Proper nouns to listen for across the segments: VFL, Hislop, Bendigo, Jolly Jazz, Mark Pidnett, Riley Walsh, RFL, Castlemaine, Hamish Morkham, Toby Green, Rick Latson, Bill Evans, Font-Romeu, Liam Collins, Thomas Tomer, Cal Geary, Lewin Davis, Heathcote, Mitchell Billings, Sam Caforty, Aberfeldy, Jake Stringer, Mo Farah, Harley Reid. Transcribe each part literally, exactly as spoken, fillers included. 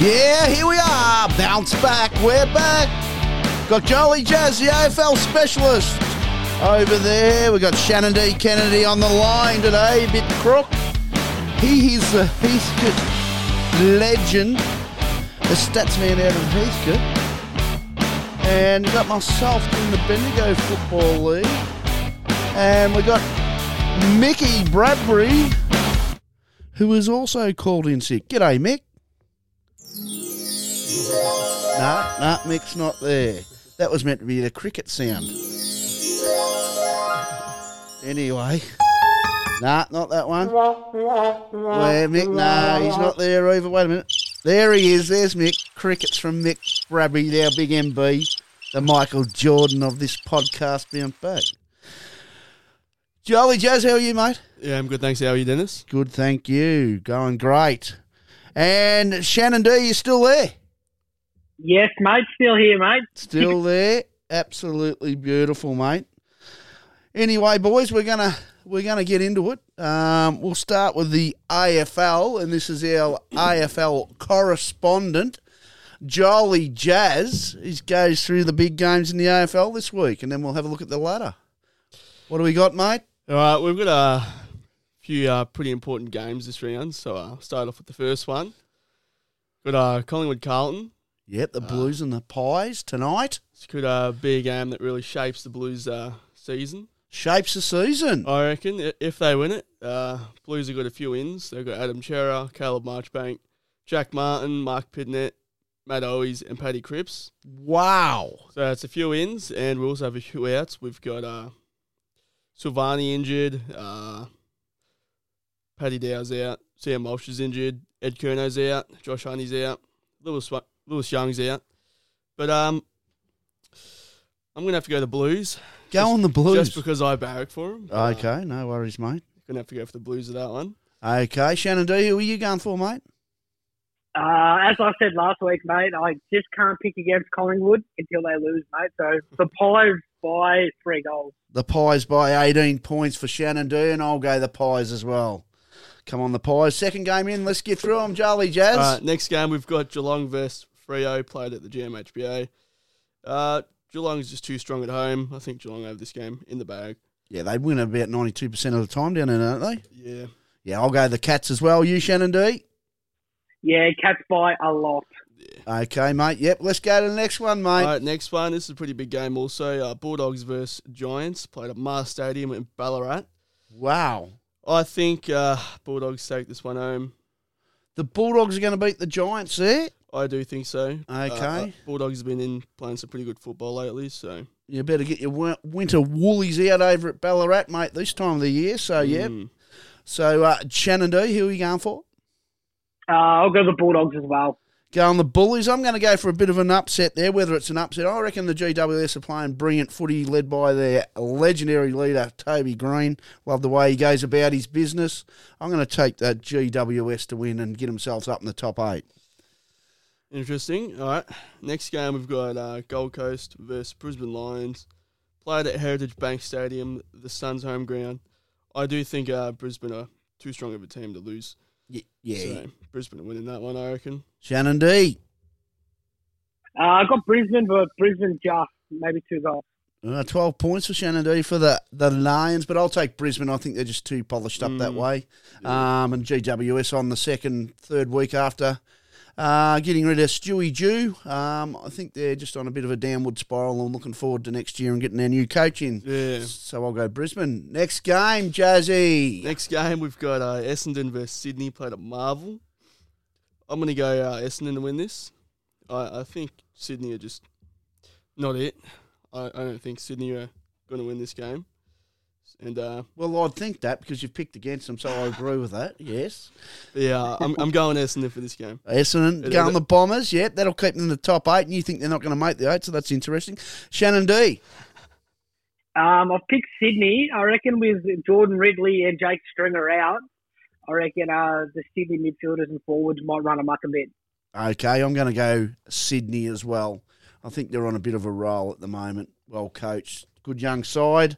Yeah, here we are. Bounce back. We're back. Got Jolly Jazz, the A F L specialist, over there. We got Shannon D. Kennedy on the line today. A bit crook. He is a Heathcote legend. The stats man out of Heathcote. And we got myself in the Bendigo Football League. And we got Mickey Bradbury, who is also called in sick. G'day, Mick. No, nah, no, nah, Mick's not there. That was meant to be the cricket sound. Anyway. Nah, not that one. Where, Mick? No, he's not there either. Wait a minute. There he is. There's Mick. Cricket's from Mick Grabby, our big M B, the Michael Jordan of this podcast being back. Jolly Jazz, how are you, mate? Yeah, I'm good, thanks. How are you, Dennis? Good, thank you. Going great. And Shannon D, you still there? Yes, mate, still here, mate. Still there. Absolutely beautiful, mate. Anyway, boys, we're gonna we're gonna get into it. Um, we'll start with the A F L, and this is our A F L correspondent, Jolly Jazz. He goes through the big games in the A F L this week, and then we'll have a look at the ladder. What do we got, mate? All right, we've got a few uh, pretty important games this round, so I'll uh, start off with the first one. We've got uh, Collingwood-Carlton. Yep, the Blues uh, and the Pies tonight. This could uh, be a game that really shapes the Blues' uh, season. Shapes the season? I reckon, if they win it. Uh, Blues have got a few wins. They've got Adam Chera, Caleb Marchbank, Jack Martin, Mark Pidnett, Matt Owies and Paddy Cripps. Wow. So it's a few wins, and we also have a few outs. We've got uh, Sylvani injured, uh, Paddy Dow's out, Sam Walsh is injured, Ed Curno's out, Josh Honey's out, Little Swank. Lewis Young's out. But um, I'm going to have to go to the Blues. Go just, on the Blues. Just because I barrack for them. Okay, uh, no worries, mate. Going to have to go for the Blues of that one. Okay, Shannon D, who are you going for, mate? Uh, as I said last week, mate, I just can't pick against Collingwood until they lose, mate. So the Pies by three goals. The Pies by eighteen points for Shannon D, and I'll go the Pies as well. Come on, the Pies. Second game in, let's get through them, Jolly Jazz. Uh, next game, we've got Geelong versus Freo, played at the G M H B A. Uh, Geelong's just too strong at home. I think Geelong have this game in the bag. Yeah, they win about ninety-two percent of the time down there, don't they? Yeah. Yeah, I'll go the Cats as well. You, Shannon D? Yeah, Cats by a lot. Yeah. Okay, mate. Yep, let's go to the next one, mate. All right, next one. This is a pretty big game also. Uh, Bulldogs versus Giants, played at Mars Stadium in Ballarat. Wow. I think uh, Bulldogs take this one home. The Bulldogs are going to beat the Giants there? I do think so. Okay. Uh, Bulldogs have been in playing some pretty good football lately, so you better get your winter woolies out over at Ballarat, mate, this time of the year. So yeah. Mm. So uh, Shannon D, who are you going for? Uh, I'll go the Bulldogs as well. Go on the Bullies. I'm going to go for a bit of an upset there. Whether it's an upset, I reckon the G W S are playing brilliant footy, led by their legendary leader Toby Green. Love the way he goes about his business. I'm going to take that G W S to win and get themselves up in the top eight. Interesting. All right. Next game, we've got uh, Gold Coast versus Brisbane Lions. Played at Heritage Bank Stadium, the Suns' home ground. I do think uh, Brisbane are too strong of a team to lose. Yeah. yeah. So Brisbane are winning that one, I reckon. Shannon D. Uh, I got Brisbane, but Brisbane just maybe two goals. Uh, twelve points for Shannon D for the, the Lions, but I'll take Brisbane. I think they're just too polished up mm. that way. Yeah. Um, and G W S on the second, third week after. Uh, getting rid of Stewie Jew. Um, I think they're just on a bit of a downward spiral. I'm looking forward to next year and getting their new coach in. Yeah. So I'll go Brisbane. Next game, Jazzy. Next game, we've got uh, Essendon versus Sydney, played at Marvel. I'm going to go uh, Essendon to win this. I, I think Sydney are just not it. I, I don't think Sydney are going to win this game. And uh, well, I'd think that because you've picked against them, so I agree with that, yes. Yeah, I'm, I'm going Essendon for this game. Essendon, going the Bombers, yep. That'll keep them in the top eight, and you think they're not going to make the eight, so that's interesting. Shannon D. Um, I've picked Sydney. I reckon with Jordan Ridley and Jake Stringer out, I reckon uh, the Sydney midfielders and forwards might run amok a bit. Okay, I'm going to go Sydney as well. I think they're on a bit of a roll at the moment. Well coached, good young side.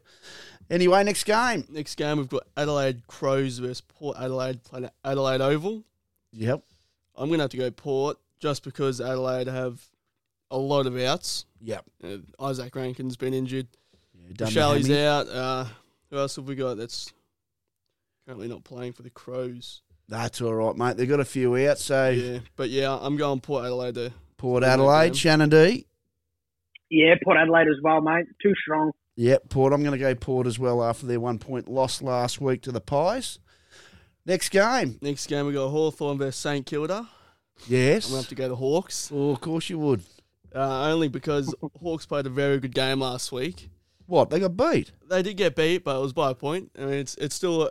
Anyway, next game. Next game, we've got Adelaide Crows versus Port Adelaide, playing at Adelaide Oval. Yep. I'm going to have to go Port. just because Adelaide have a lot of outs. Yeah. Uh, Isaac Rankin's been injured. Yeah, Shelley's out. Uh, who else have we got that's currently not playing for the Crows? That's all right, mate. They've got a few out, so... Yeah, but yeah, I'm going Port Adelaide there. Port Adelaide, Shannon D. Yeah, Port Adelaide as well, mate. Too strong. Yep, Port. I'm going to go Port as well after their one-point loss last week to the Pies. Next game. Next game, we got Hawthorn versus St Kilda. Yes. I'm going to have to go the Hawks. Oh, of course you would. Uh, only because Hawks played a very good game last week. What? They got beat? They did get beat, but it was by a point. I mean, it's it's still a,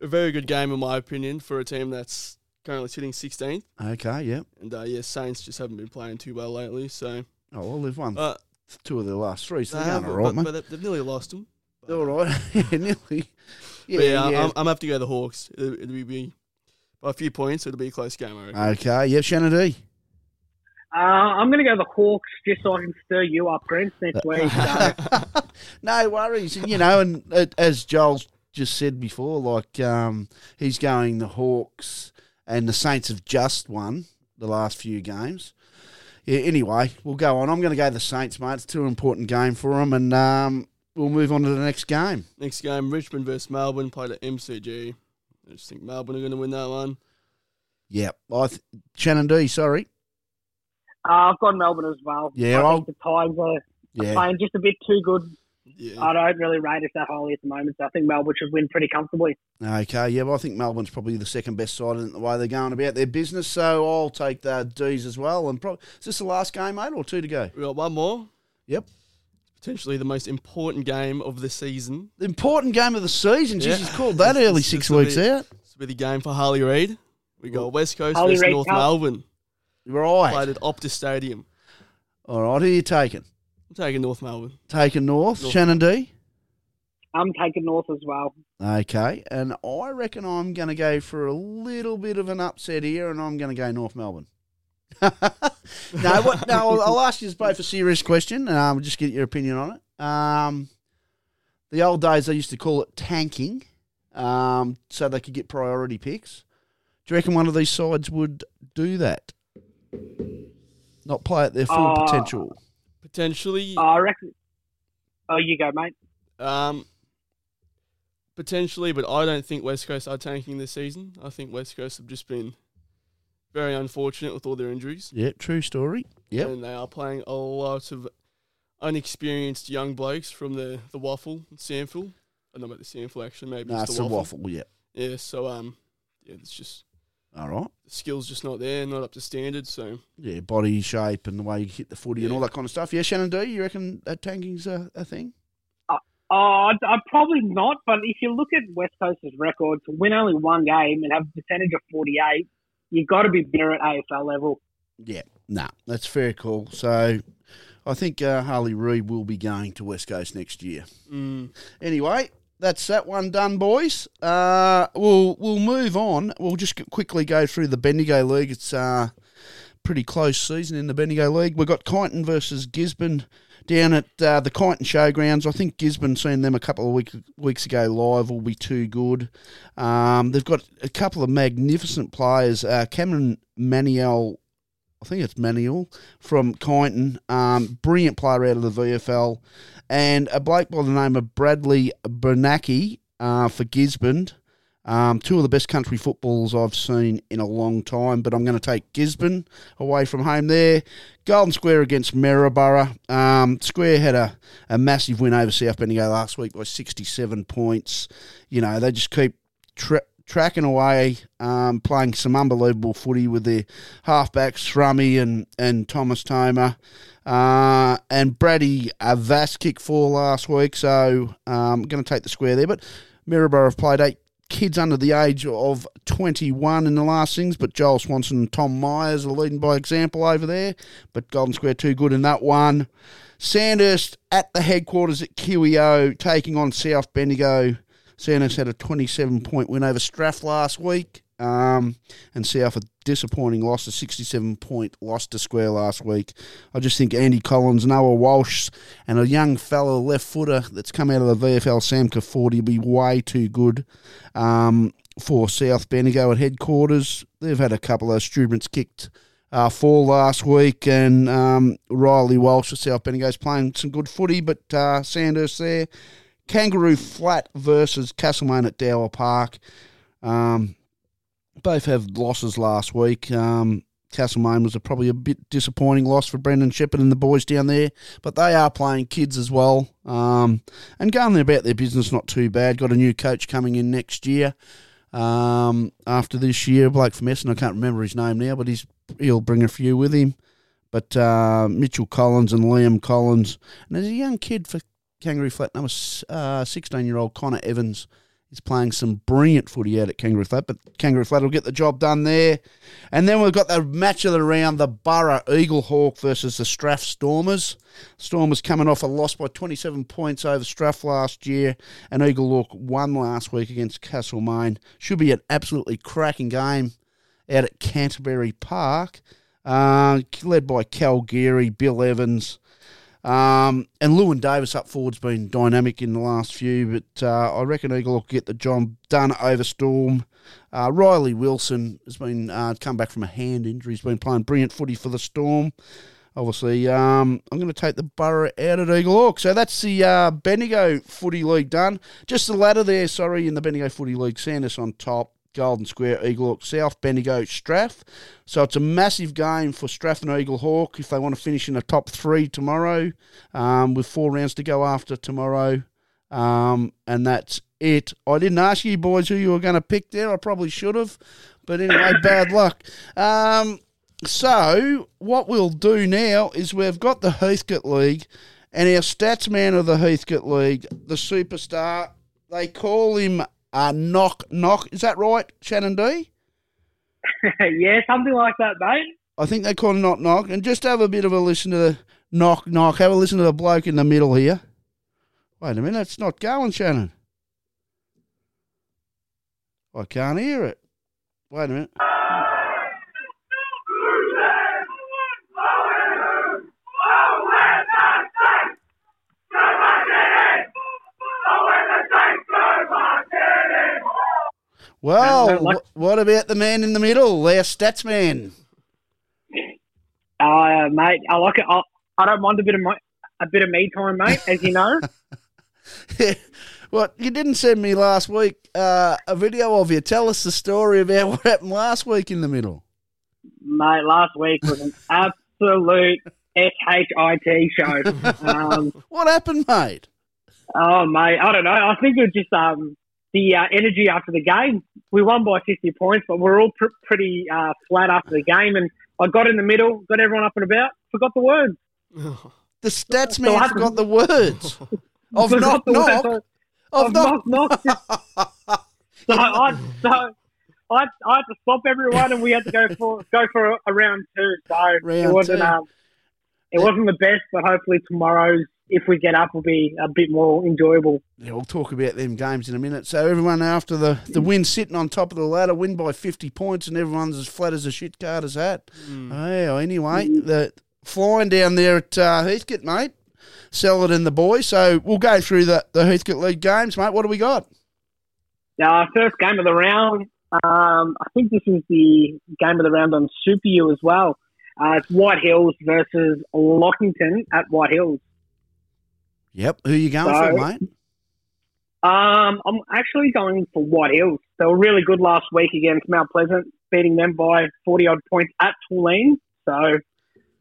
a very good game, in my opinion, for a team that's currently sitting sixteenth. Okay, yeah. And, uh, yeah, Saints just haven't been playing too well lately, so... Oh, well, they've won uh, two of their last three, so they're going all right, mate. But they've nearly lost them. All right. Yeah, nearly. Yeah, yeah, yeah. I'm, I'm going to have to go the Hawks. It'll, it'll be by a few points. It'll be a close game, I reckon. Okay. Yeah, Shannon D. Uh, I'm going to go the Hawks just so I can stir you up, Grant, next week. So. No worries. You know, and it, as Joel's just said before, like um, he's going the Hawks, and the Saints have just won the last few games. Yeah, anyway, we'll go on. I'm going to go the Saints, mate. It's too important game for them, and um, we'll move on to the next game. Next game, Richmond versus Melbourne, played at M C G. I just think Melbourne are going to win that one. Yeah. I th- Shannon D, sorry. Uh, I've got Melbourne as well. Yeah, I think the Tigers are yeah. playing just a bit too good. Yeah. I don't really rate us that highly at the moment, so I think Melbourne should win pretty comfortably. Okay, yeah, well, I think Melbourne's probably the second best side in the way they're going about their business, so I'll take the D's as well. And probably, is this the last game, mate, or two to go? We've got one more. Yep. Potentially the most important game of the season. The important game of the season? Jeez, yeah. He's called that early it's, six it's weeks be, out. It's be the game for Harley Reid. We got West Coast Harley versus Reid North Cup. Melbourne. Right. Played at Optus Stadium. All right, who are you taking? I'm taking North Melbourne. Taking North. North. Shannon D? I'm taking North as well. Okay. And I reckon I'm going to go for a little bit of an upset here, and I'm going to go North Melbourne. no, what, no I'll, I'll ask you both a serious question, and I'll just get your opinion on it. Um, the old days, they used to call it tanking, um, so they could get priority picks. Do you reckon one of these sides would do that? Not play at their full uh, potential? Potentially. Uh, I reckon. Oh, you go, mate. Um, potentially, but I don't think West Coast are tanking this season. I think West Coast have just been very unfortunate with all their injuries. Yeah, true story. Yep. And they are playing a lot of unexperienced young blokes from the, the Waffle and Samphil. I don't know about the Samphil, actually. Maybe nah, it's, it's the Waffle. Waffle, yeah. Yeah, so um, yeah, it's just... All right. The skill's just not there, not up to standard, so... Yeah, body shape and the way you hit the footy yeah. and all that kind of stuff. Yeah, Shannon, do you reckon that tanking's a, a thing? Uh, uh, I'd, I'd probably not, but if you look at West Coast's record, to win only one game and have a percentage of forty-eight, you've got to be better at A F L level. Yeah, no, nah, that's fair call. So I think uh, Harley Reid will be going to West Coast next year. Mm. Anyway... That's that one done, boys. Uh, we'll we'll move on. We'll just quickly go through the Bendigo League. It's a uh, pretty close season in the Bendigo League. We've got Kyneton versus Gisborne down at uh, the Kyneton Showgrounds. I think Gisborne, seen them a couple of week, weeks ago live, will be too good. Um, they've got a couple of magnificent players. Uh, Cameron Maniel, I think it's Maniel, from Kyneton. Um, brilliant player out of the V F L. And a bloke by the name of Bradley Bernacki uh, for Gisborne. Um, two of the best country footballs I've seen in a long time, but I'm going to take Gisborne away from home there. Golden Square against Maryborough. Um, Square had a, a massive win over South Bendigo last week by sixty-seven points. You know, they just keep tra- tracking away, um, playing some unbelievable footy with their halfbacks, Rummy and, and Thomas Tomer. Uh, and Braddy, a vast kick four last week, so I'm um, going to take the Square there. But Maryborough have played eight kids under the age of twenty-one in the last things, but Joel Swanson and Tom Myers are leading by example over there. But Golden Square too good in that one. Sandhurst at the headquarters at Q E O, taking on South Bendigo. Sandhurst had a twenty-seven-point win over Strath last week. Um, and South a disappointing loss, a sixty-seven point loss to Square last week. I just think Andy Collins, Noah Walsh, and a young fellow left-footer that's come out of the V F L, Sam Caforty, will be way too good um, for South Bendigo at headquarters. They've had a couple of students kicked uh, for last week. And um, Riley Walsh for South Bendigo's playing some good footy, but uh, Sandhurst there. Kangaroo Flat versus Castlemaine at Dower Park. Um, both have losses last week. Um, Castlemaine was a, probably a bit disappointing loss for Brendan Shepherd and the boys down there, but they are playing kids as well, um, and going about their business not too bad. Got a new coach coming in next year um, after this year, Blake from Essendon. I can't remember his name now, but he's he'll bring a few with him. But uh, Mitchell Collins and Liam Collins, and there's a young kid for Kangaroo Flat, number uh, sixteen-year-old Connor Evans. He's playing some brilliant footy out at Kangaroo Flat, but Kangaroo Flat will get the job done there. And then we've got the match of the round, the Burra Eagle Hawk versus the Strath Stormers. Stormers coming off a loss by twenty-seven points over Strath last year, and Eagle Hawk won last week against Castlemaine. Should be an absolutely cracking game out at Canterbury Park, uh, led by Cal Geary, Bill Evans. Um, and Lewin Davis up forward's been dynamic in the last few, but uh, I reckon Eagle will get the job done over Storm. Uh, Riley Wilson has been uh, come back from a hand injury. He's been playing brilliant footy for the Storm. Obviously, um, I'm going to take the Burra out at Eagle Hawk. So that's the uh, Bendigo Footy League done. Just the ladder there, sorry, in the Bendigo Footy League. Sandhurst on top, Golden Square, Eagle Hawk South, Bendigo, Strath. So it's a massive game for Strath and Eagle Hawk if they want to finish in the top three tomorrow, um, with four rounds to go after tomorrow. Um, and that's it. I didn't ask you boys who you were going to pick there. I probably should have. But anyway, bad luck. Um, so what we'll do now is we've got the Heathcote League, and our stats man of the Heathcote League, the superstar, they call him... Uh, knock, knock. Is that right, Shannon D? Yeah, something like that, mate. I think they call it knock, knock. And just have a bit of a listen to the knock, knock. Have a listen to the bloke in the middle here. Wait a minute, it's not going, Shannon. I can't hear it. Wait a minute. Well, like- what about the man in the middle, our stats man? Uh, mate, I like it. I, I don't mind a bit of my, a bit of me time, mate, as you know. Yeah. Well, you didn't send me last week uh, a video of you. Tell us the story about what happened last week in the middle. Mate, last week was an absolute S H I T show. Um, what happened, mate? Oh, mate, I don't know. I think it was just... um. The uh, energy after the game, we won by fifty points, but we're all pr- pretty uh, flat after the game. And I got in the middle, got everyone up and about, forgot the words. The stats man so forgot to... the words. I've knock, knock. Words. I've knock, knock. So I, so I, I had to stop everyone, and we had to go for go for a round two. So round it wasn't um, it yeah. wasn't the best, but hopefully tomorrow's, if we get up, will be a bit more enjoyable. Yeah, we'll talk about them games in a minute. So everyone after the, the win, sitting on top of the ladder, win by fifty points, and everyone's as flat as a shit Carter's hat. Mm. Oh, yeah, anyway, mm. the flying down there at uh, Heathcote, mate, Sellard and the boys. So we'll go through the, the Heathcote League games, mate. What do we got? Uh, first game of the round. Um, I think this is the game of the round on Super U as well. Uh, it's White Hills versus Lockington at White Hills. Yep. Who are you going so, for, mate? Um, I'm actually going for White Hills. They were really good last week against Mount Pleasant, beating them by forty-odd points at Tulane. So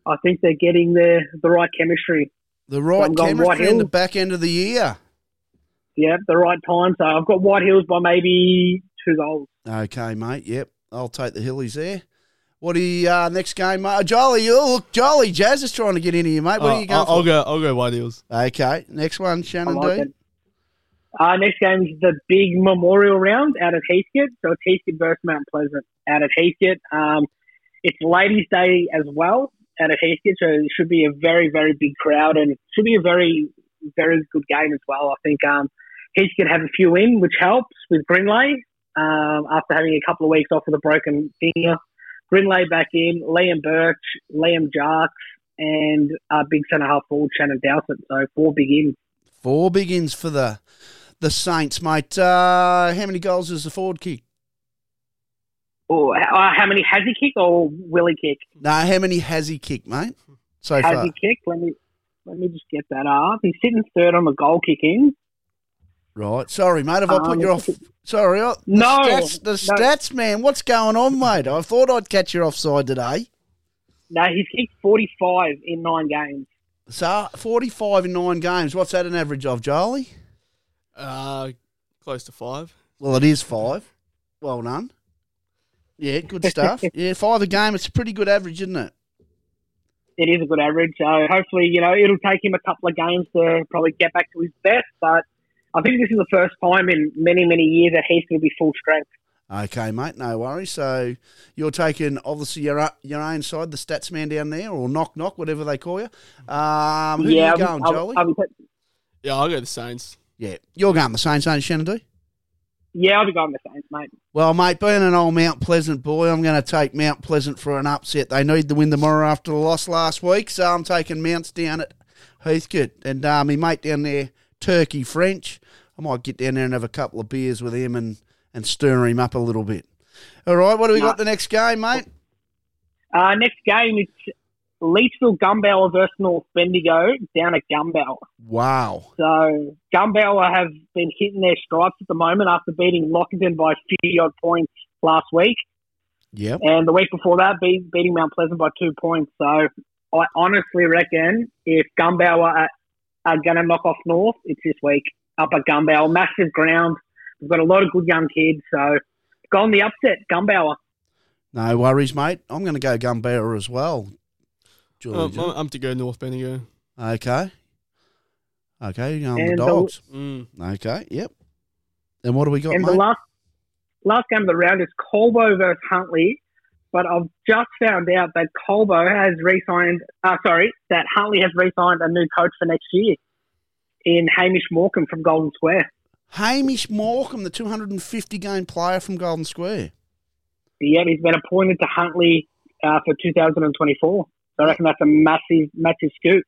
I think they're getting the, the right chemistry. The right so chemistry in the back end of the year. Yep, the right time. So I've got White Hills by maybe two goals. Okay, mate. Yep. I'll take the Hillies there. What do you, uh, next game, mate? Oh, Jolly, oh, look, Jolly Jazz is trying to get in here, mate. What oh, are you going I'll, for? I'll go, I'll go White Eels. Okay, next one, Shannon like D. Uh, next game is the big memorial round out at Heathcote. So it's Heathcote versus Mount Pleasant out at Heathcote. Um, it's Ladies' Day as well out at Heathcote, so it should be a very, very big crowd, and it should be a very, very good game as well. I think um, Heathcote have a few in, which helps with Greenlay um, after having a couple of weeks off with a broken finger. Grinlay back in, Liam Birch, Liam Jarks, and our big centre-half forward, Shannon Dowsett. So four big ins. Four big ins for the the Saints, mate. Uh, how many goals is the forward kick? Or uh, how many has he kicked or will he kick? Nah, how many has he kicked, mate? So has far. Has he kicked? Let me let me just get that up. He's sitting third on the goal kicking. Right. Sorry, mate, have um, I put you off? Sorry. I, no. The, stats, the no. stats, man. What's going on, mate? I thought I'd catch you offside today. No, he's kicked forty-five in nine games. So, forty-five in nine games. What's that an average of, Jolly? Uh, close to five. Well, it is five. Well done. Yeah, good stuff. Yeah, five a game. It's a pretty good average, isn't it? It is a good average. So uh, hopefully, you know, it'll take him a couple of games to probably get back to his best. But I think this is the first time in many, many years that he's going to be full strength. Okay, mate, no worries. So you're taking, obviously, your your own side, the stats man down there, or knock knock, whatever they call you. Um, who yeah, are you going, I'll, Jolly? I'll be... Yeah, I'll go the Saints. Yeah, you're going the Saints, aren't you, Shannon D? Yeah, I'll be going the Saints, mate. Well, mate, being an old Mount Pleasant boy, I'm going to take Mount Pleasant for an upset. They need the win tomorrow after the loss last week, so I'm taking Mounts down at Heathcote. And uh, my mate down there, Turkey French, I might get down there and have a couple of beers with him and... and stir him up a little bit. All right, what do we no. got the next game, mate? Uh, next game, it's Leachville Gumbel versus North Bendigo down at Gumbel. Wow. So Gumbel have been hitting their stripes at the moment after beating Lockington by fifty-odd points last week. Yep. And the week before that, be, beating Mount Pleasant by two points. So I honestly reckon if Gumbel are, are going to knock off North, it's this week up at Gumbel. Massive ground. We've got a lot of good young kids, so go on the upset, Gumbauer. No worries, mate. I'm going to go Gumbauer as well. Um, I'm to go North Bendigo. Okay. Okay, um, the Dogs. The, mm. Okay, yep. And what do we got, and mate? The last, last game of the round is Colbo versus Huntley, but I've just found out that Colbo has re-signed, uh, sorry, that Huntley has re-signed a new coach for next year in Hamish Morkham from Golden Square. Hamish Morkham, the two hundred fifty game player from Golden Square. Yeah, he's been appointed to Huntley uh, for two thousand twenty-four. So I reckon that's a massive, massive scoop.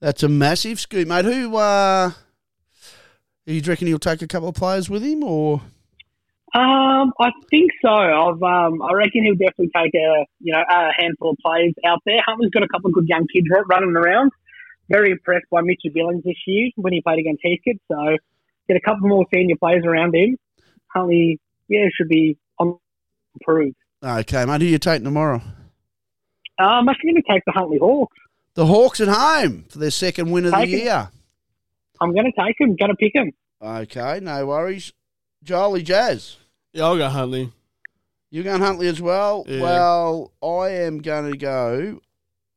That's a massive scoop, mate. Who, uh, do you reckon he'll take a couple of players with him, or? Um, I think so. I've, um, I reckon he'll definitely take a, you know, a handful of players out there. Huntley's got a couple of good young kids running around. Very impressed by Mitchell Billings this year when he played against Heathcote. So get a couple more senior players around him. Huntley, yeah, should be improved. Okay, mate. Who are you taking tomorrow? I'm actually going to take the Huntley Hawks. The Hawks at home for their second win of take the it. year. I'm going to take them. Going to pick them. Okay, no worries. Jolly Jazz. Yeah, I'll go Huntley. You're going Huntley as well? Yeah. Well, I am going to go...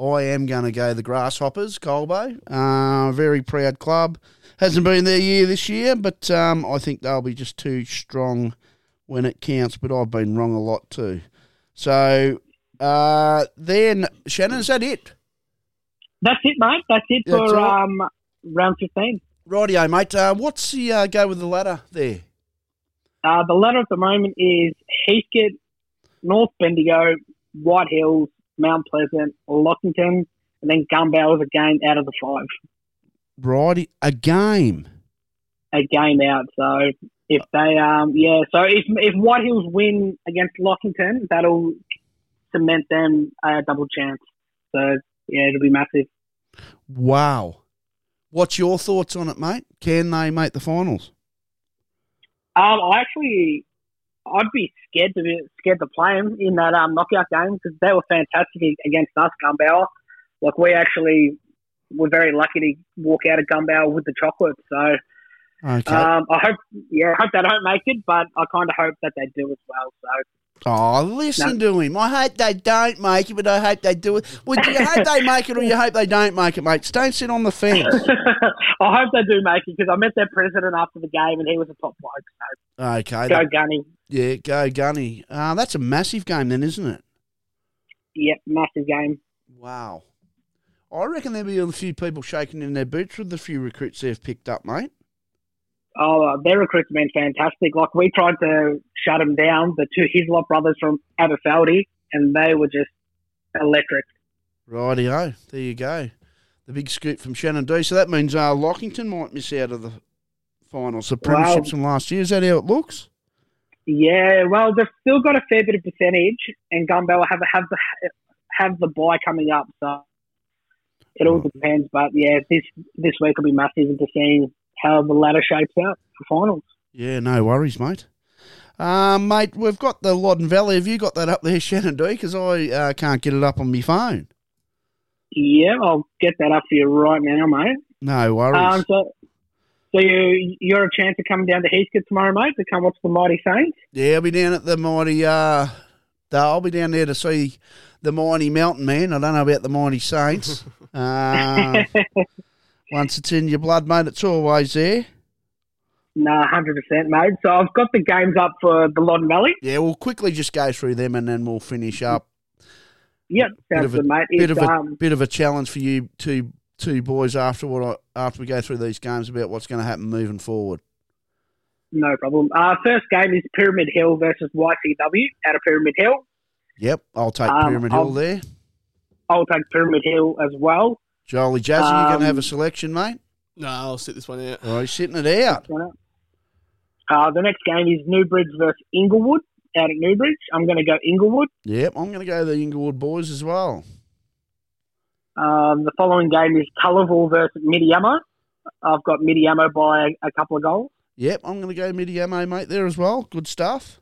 I am going to go the Grasshoppers, Colbo. Uh, very proud club. Hasn't been their year this year, but um, I think they'll be just too strong when it counts, but I've been wrong a lot too. So uh, then, Shannon, is that it? That's it, mate. That's it That's for right. um, round fifteen. Rightio, mate. Uh, what's the uh, go with the ladder there? Uh, the ladder at the moment is Heathcote, North Bendigo, White Hills, Mount Pleasant, Lockington, and then Gumbel is a game out of the five. Righty, a game. A game out. So if they, um, yeah, so if if White Hills win against Lockington, that'll cement them a double chance. So yeah, it'll be massive. Wow. What's your thoughts on it, mate? Can they make the finals? Um, I actually. I'd be scared to be, scared to play them in that um, knockout game because they were fantastic against us, Gumbel. Like, we actually were very lucky to walk out of Gumbel with the chocolate. So okay. um, I hope, yeah, hope they don't make it, but I kind of hope that they do as well. So. Oh, listen no. to him. I hope they don't make it, but I hope they do it. Well, do you hope they make it or you hope they don't make it, mate? Don't sit on the fence. I hope they do make it because I met their president after the game and he was a top bloke. So. Okay. Go that, Gunny. Yeah, go Gunny. Uh, that's a massive game then, isn't it? Yep, massive game. Wow. I reckon there'll be a few people shaking in their boots with the few recruits they've picked up, mate. Oh, uh, their recruits have been fantastic. Like, we tried to shut them down, the two Hislop brothers from Aberfeldy, and they were just electric. Rightio. There you go. The big scoop from Shannon D. So that means uh, Lockington might miss out of the finals, the premiership from wow. last year. Is that how it looks? Yeah, well, they've still got a fair bit of percentage, and Gumbel have have the have the bye coming up, so it all oh. depends. But yeah, this this week will be massive into seeing how the ladder shapes out for finals. Yeah, no worries, mate. Um, mate, we've got the Loddon Valley. Have you got that up there, Shannon D? Because I uh, can't get it up on my phone. Yeah, I'll get that up for you right now, mate. No worries. Um, so, so you, you're a chance of coming down to Heathcote tomorrow, mate, to come watch the Mighty Saints? Yeah, I'll be down at the Mighty uh, – I'll be down there to see the Mighty Mountain Man. I don't know about the Mighty Saints. uh, once it's in your blood, mate, it's always there. No, one hundred percent, mate. So I've got the games up for the Loddon Valley. Yeah, we'll quickly just go through them and then we'll finish up. Yep, sounds good, mate. Bit of, a, um, bit of a challenge for you two, two boys after, what I, after we go through these games about what's going to happen moving forward. No problem. Uh, first game is Pyramid Hill versus Y C W out of Pyramid Hill. Yep, I'll take um, Pyramid I'll, Hill there. I'll take Pyramid Hill as well. Jolly Jazz, um, are you going to have a selection, mate? No, I'll sit this one out. Oh, he's sitting it out. Uh, the next game is Newbridge versus Inglewood out at Newbridge. I'm going to go Inglewood. Yep, I'm going to go the Inglewood boys as well. Um, the following game is Cullival versus Midiamo. I've got Midiamo by a, a couple of goals. Yep, I'm going to go Midiamo, mate, there as well. Good stuff.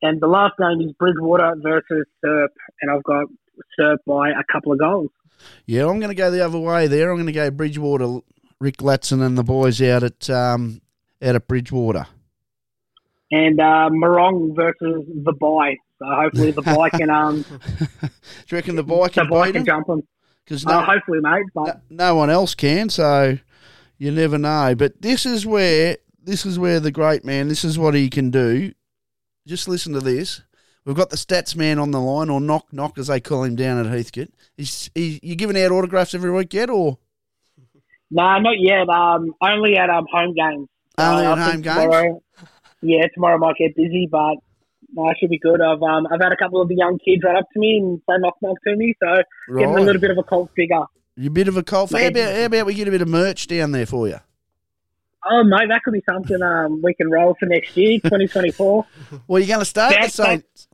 And the last game is Bridgewater versus Serp, and I've got Serp by a couple of goals. Yeah, I'm going to go the other way there. I'm going to go Bridgewater, Rick Latson and the boys out at... Um, out of Bridgewater. And uh, Morong versus the Bye. So hopefully the Bye can... Um, Do you reckon the Bye can, the Bye can jump them? No, uh, hopefully, mate. But no, no one else can, so you never know. But this is where this is where the great man, this is what he can do. Just listen to this. We've got the stats man on the line, or knock knock as they call him down at Heathcote. Is he, you giving out autographs every week yet, or? No, nah, not yet. Um, only at um, home games. Only uh, at home games? Tomorrow, yeah, tomorrow might get busy, but no, I should be good. I've um, I've had a couple of the young kids run up to me and say knock knock to me, so right. Getting a little bit of a cult figure. You're a bit of a cult figure. How about, how about we get a bit of merch down there for you? Oh, mate, that could be something um, we can roll for next year, twenty twenty-four. Well, you're going to start at the Saints.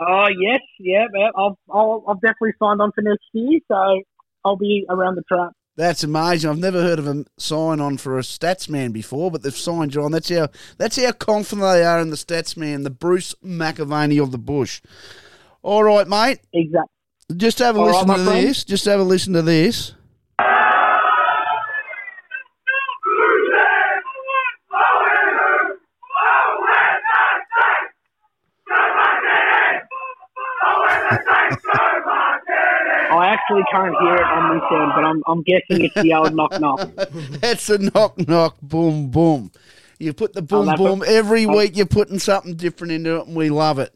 Oh, yes, yeah. I've, I'll, I've definitely signed on for next year, so I'll be around the track. That's amazing. I've never heard of a sign on for a stats man before, but they've signed you on. That's how that's how confident they are in the stats man, the Bruce McAvaney of the bush. All right, mate. Exactly. Just have a All listen right, to friend. this. Just have a listen to this. I actually can't hear it on this end, but I'm I'm guessing it's the old knock knock. That's a knock knock, boom boom. You put the boom oh, boom every oh. week. You're putting something different into it, and we love it.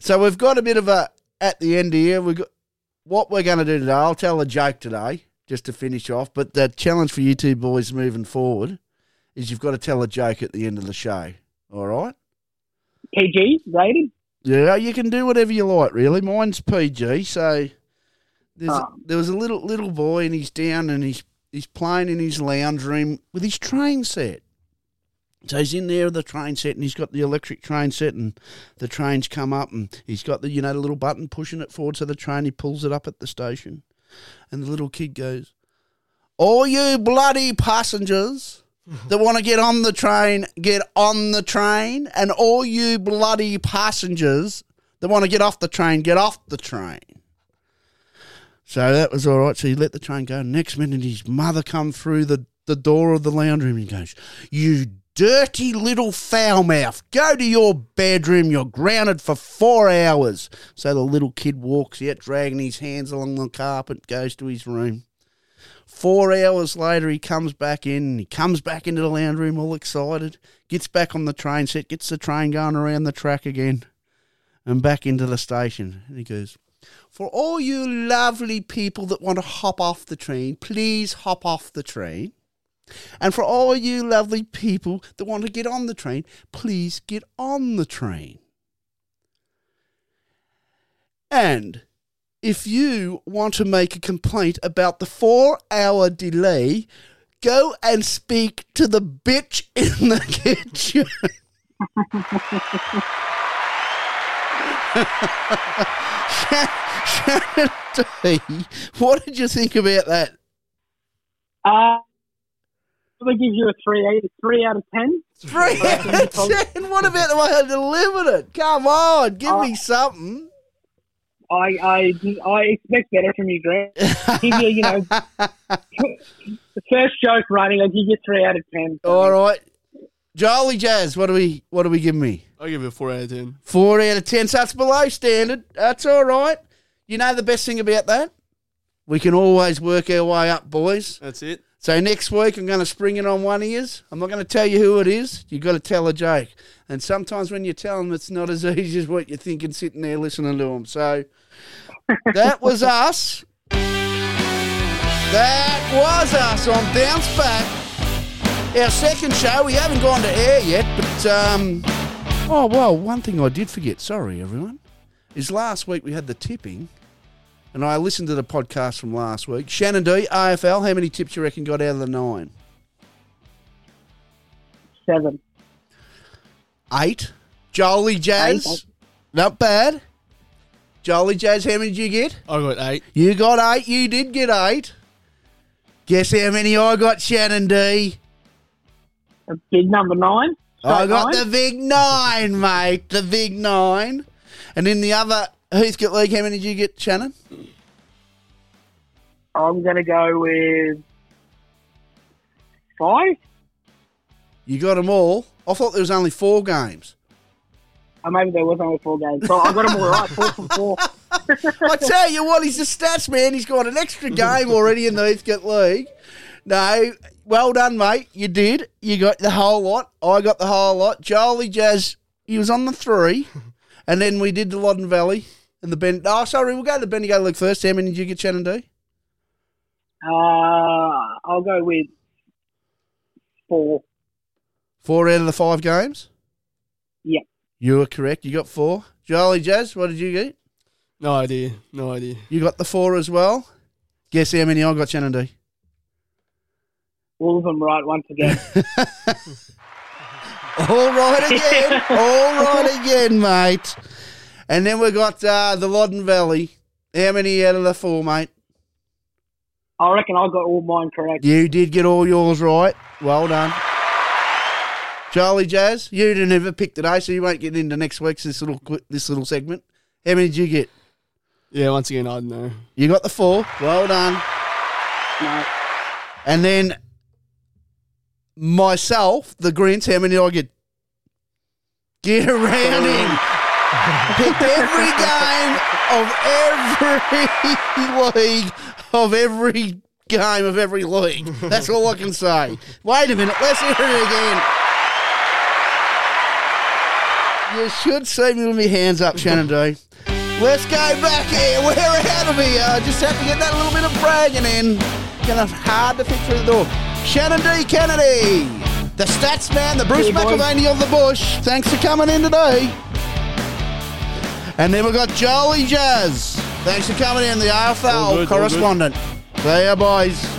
So we've got a bit of a at the end here. We got what we're going to do today. I'll tell a joke today just to finish off. But the challenge for you two boys moving forward is you've got to tell a joke at the end of the show. All right? P G rated. Yeah, you can do whatever you like. Really, mine's P G. So. Oh. There was a little little boy, and he's down, and he's he's playing in his lounge room with his train set. So he's in there with the train set, and he's got the electric train set, and the train's come up, and he's got the you know the little button pushing it forward, so the train he pulls it up at the station, and the little kid goes, "All you bloody passengers that want to get on the train, get on the train, and all you bloody passengers that want to get off the train, get off the train." So that was all right. So he let the train go. Next minute, his mother come through the, the door of the lounge room and goes, "You dirty little foul mouth. Go to your bedroom. You're grounded for four hours. So the little kid walks out, dragging his hands along the carpet, goes to his room. Four hours later, he comes back in. He comes back into the lounge room all excited, gets back on the train set, gets the train going around the track again and back into the station. And he goes, "For all you lovely people that want to hop off the train, please hop off the train. And for all you lovely people that want to get on the train, please get on the train. And if you want to make a complaint about the four-hour delay, go and speak to the bitch in the kitchen." Shannon D, what did you think about that? Uh, probably give you a three, eight, three out of ten. Three out of ten? What about the way I delivered it? Come on, give uh, me something. I, I I expect better from you, Greg. Give you, you know, the first joke running, I give you three out of ten. So. All right. Jolly Jazz, what do we what do we give me? I give it a four out of ten. Four out of ten, so that's below standard. That's all right. You know the best thing about that? We can always work our way up, boys. That's it. So next week I'm going to spring it on one of yours. I'm not going to tell you who it is. You've got to tell a joke. And sometimes when you tell them, it's not as easy as what you're thinking sitting there listening to them. So that was us. That was us on Bounce Back. Our second show, we haven't gone to air yet, but, um, oh, well, one thing I did forget, sorry, everyone, is last week we had the tipping, and I listened to the podcast from last week. Shannon D, A F L, how many tips you reckon got out of the nine? Seven. Eight. Jolly Jazz, eight. Not bad. Jolly Jazz, how many did you get? I got eight. You got eight, you did get eight. Guess how many I got, Shannon D? A big number nine. I got nine. The big nine, mate. The big nine. And in the other Heathcote League, how many did you get, Shannon? I'm going to go with five. You got them all? I thought there was only four games. Oh, maybe there was only four games. So I got them all right, four from four. I tell you what, he's the stats man. He's got an extra game already in the Heathcote League. No, well done, mate. You did. You got the whole lot. I got the whole lot. Jolly Jazz, he was on the three. And then we did the Loddon Valley and the Ben. Oh, sorry, we'll go to the Bendigo League first. How many did you get, Shannon D? Uh, I'll go with four. Four out of the five games? Yeah. You were correct. You got four. Jolly Jazz, what did you get? No idea. No idea. You got the four as well? Guess how many I got, Shannon D? All of them right once again. All right again. All right again, mate. And then we've got uh, the Loddon Valley. How many out of the four, mate? I reckon I got all mine correct. You did get all yours right. Well done. Charlie Jazz, you didn't ever pick today, so you won't get into next week's this little this little segment. How many did you get? Yeah, once again, I don't know. You got the four. Well done. No. And then... myself, the Grinch, how many did I get? Get around him. Picked every game of every league, of every game of every league. That's all I can say. Wait a minute, let's hear it again. You should see me with my hands up, Shannon D. Let's go back here. We're out of here. I just have to get that little bit of bragging in. Kind of hard to fit through the door. Shannon D. Kennedy, the stats man, the Bruce McAvaney of the bush. Thanks for coming in today. And then we've got Jolly Jazz. Thanks for coming in, the R F L correspondent. See ya, boys.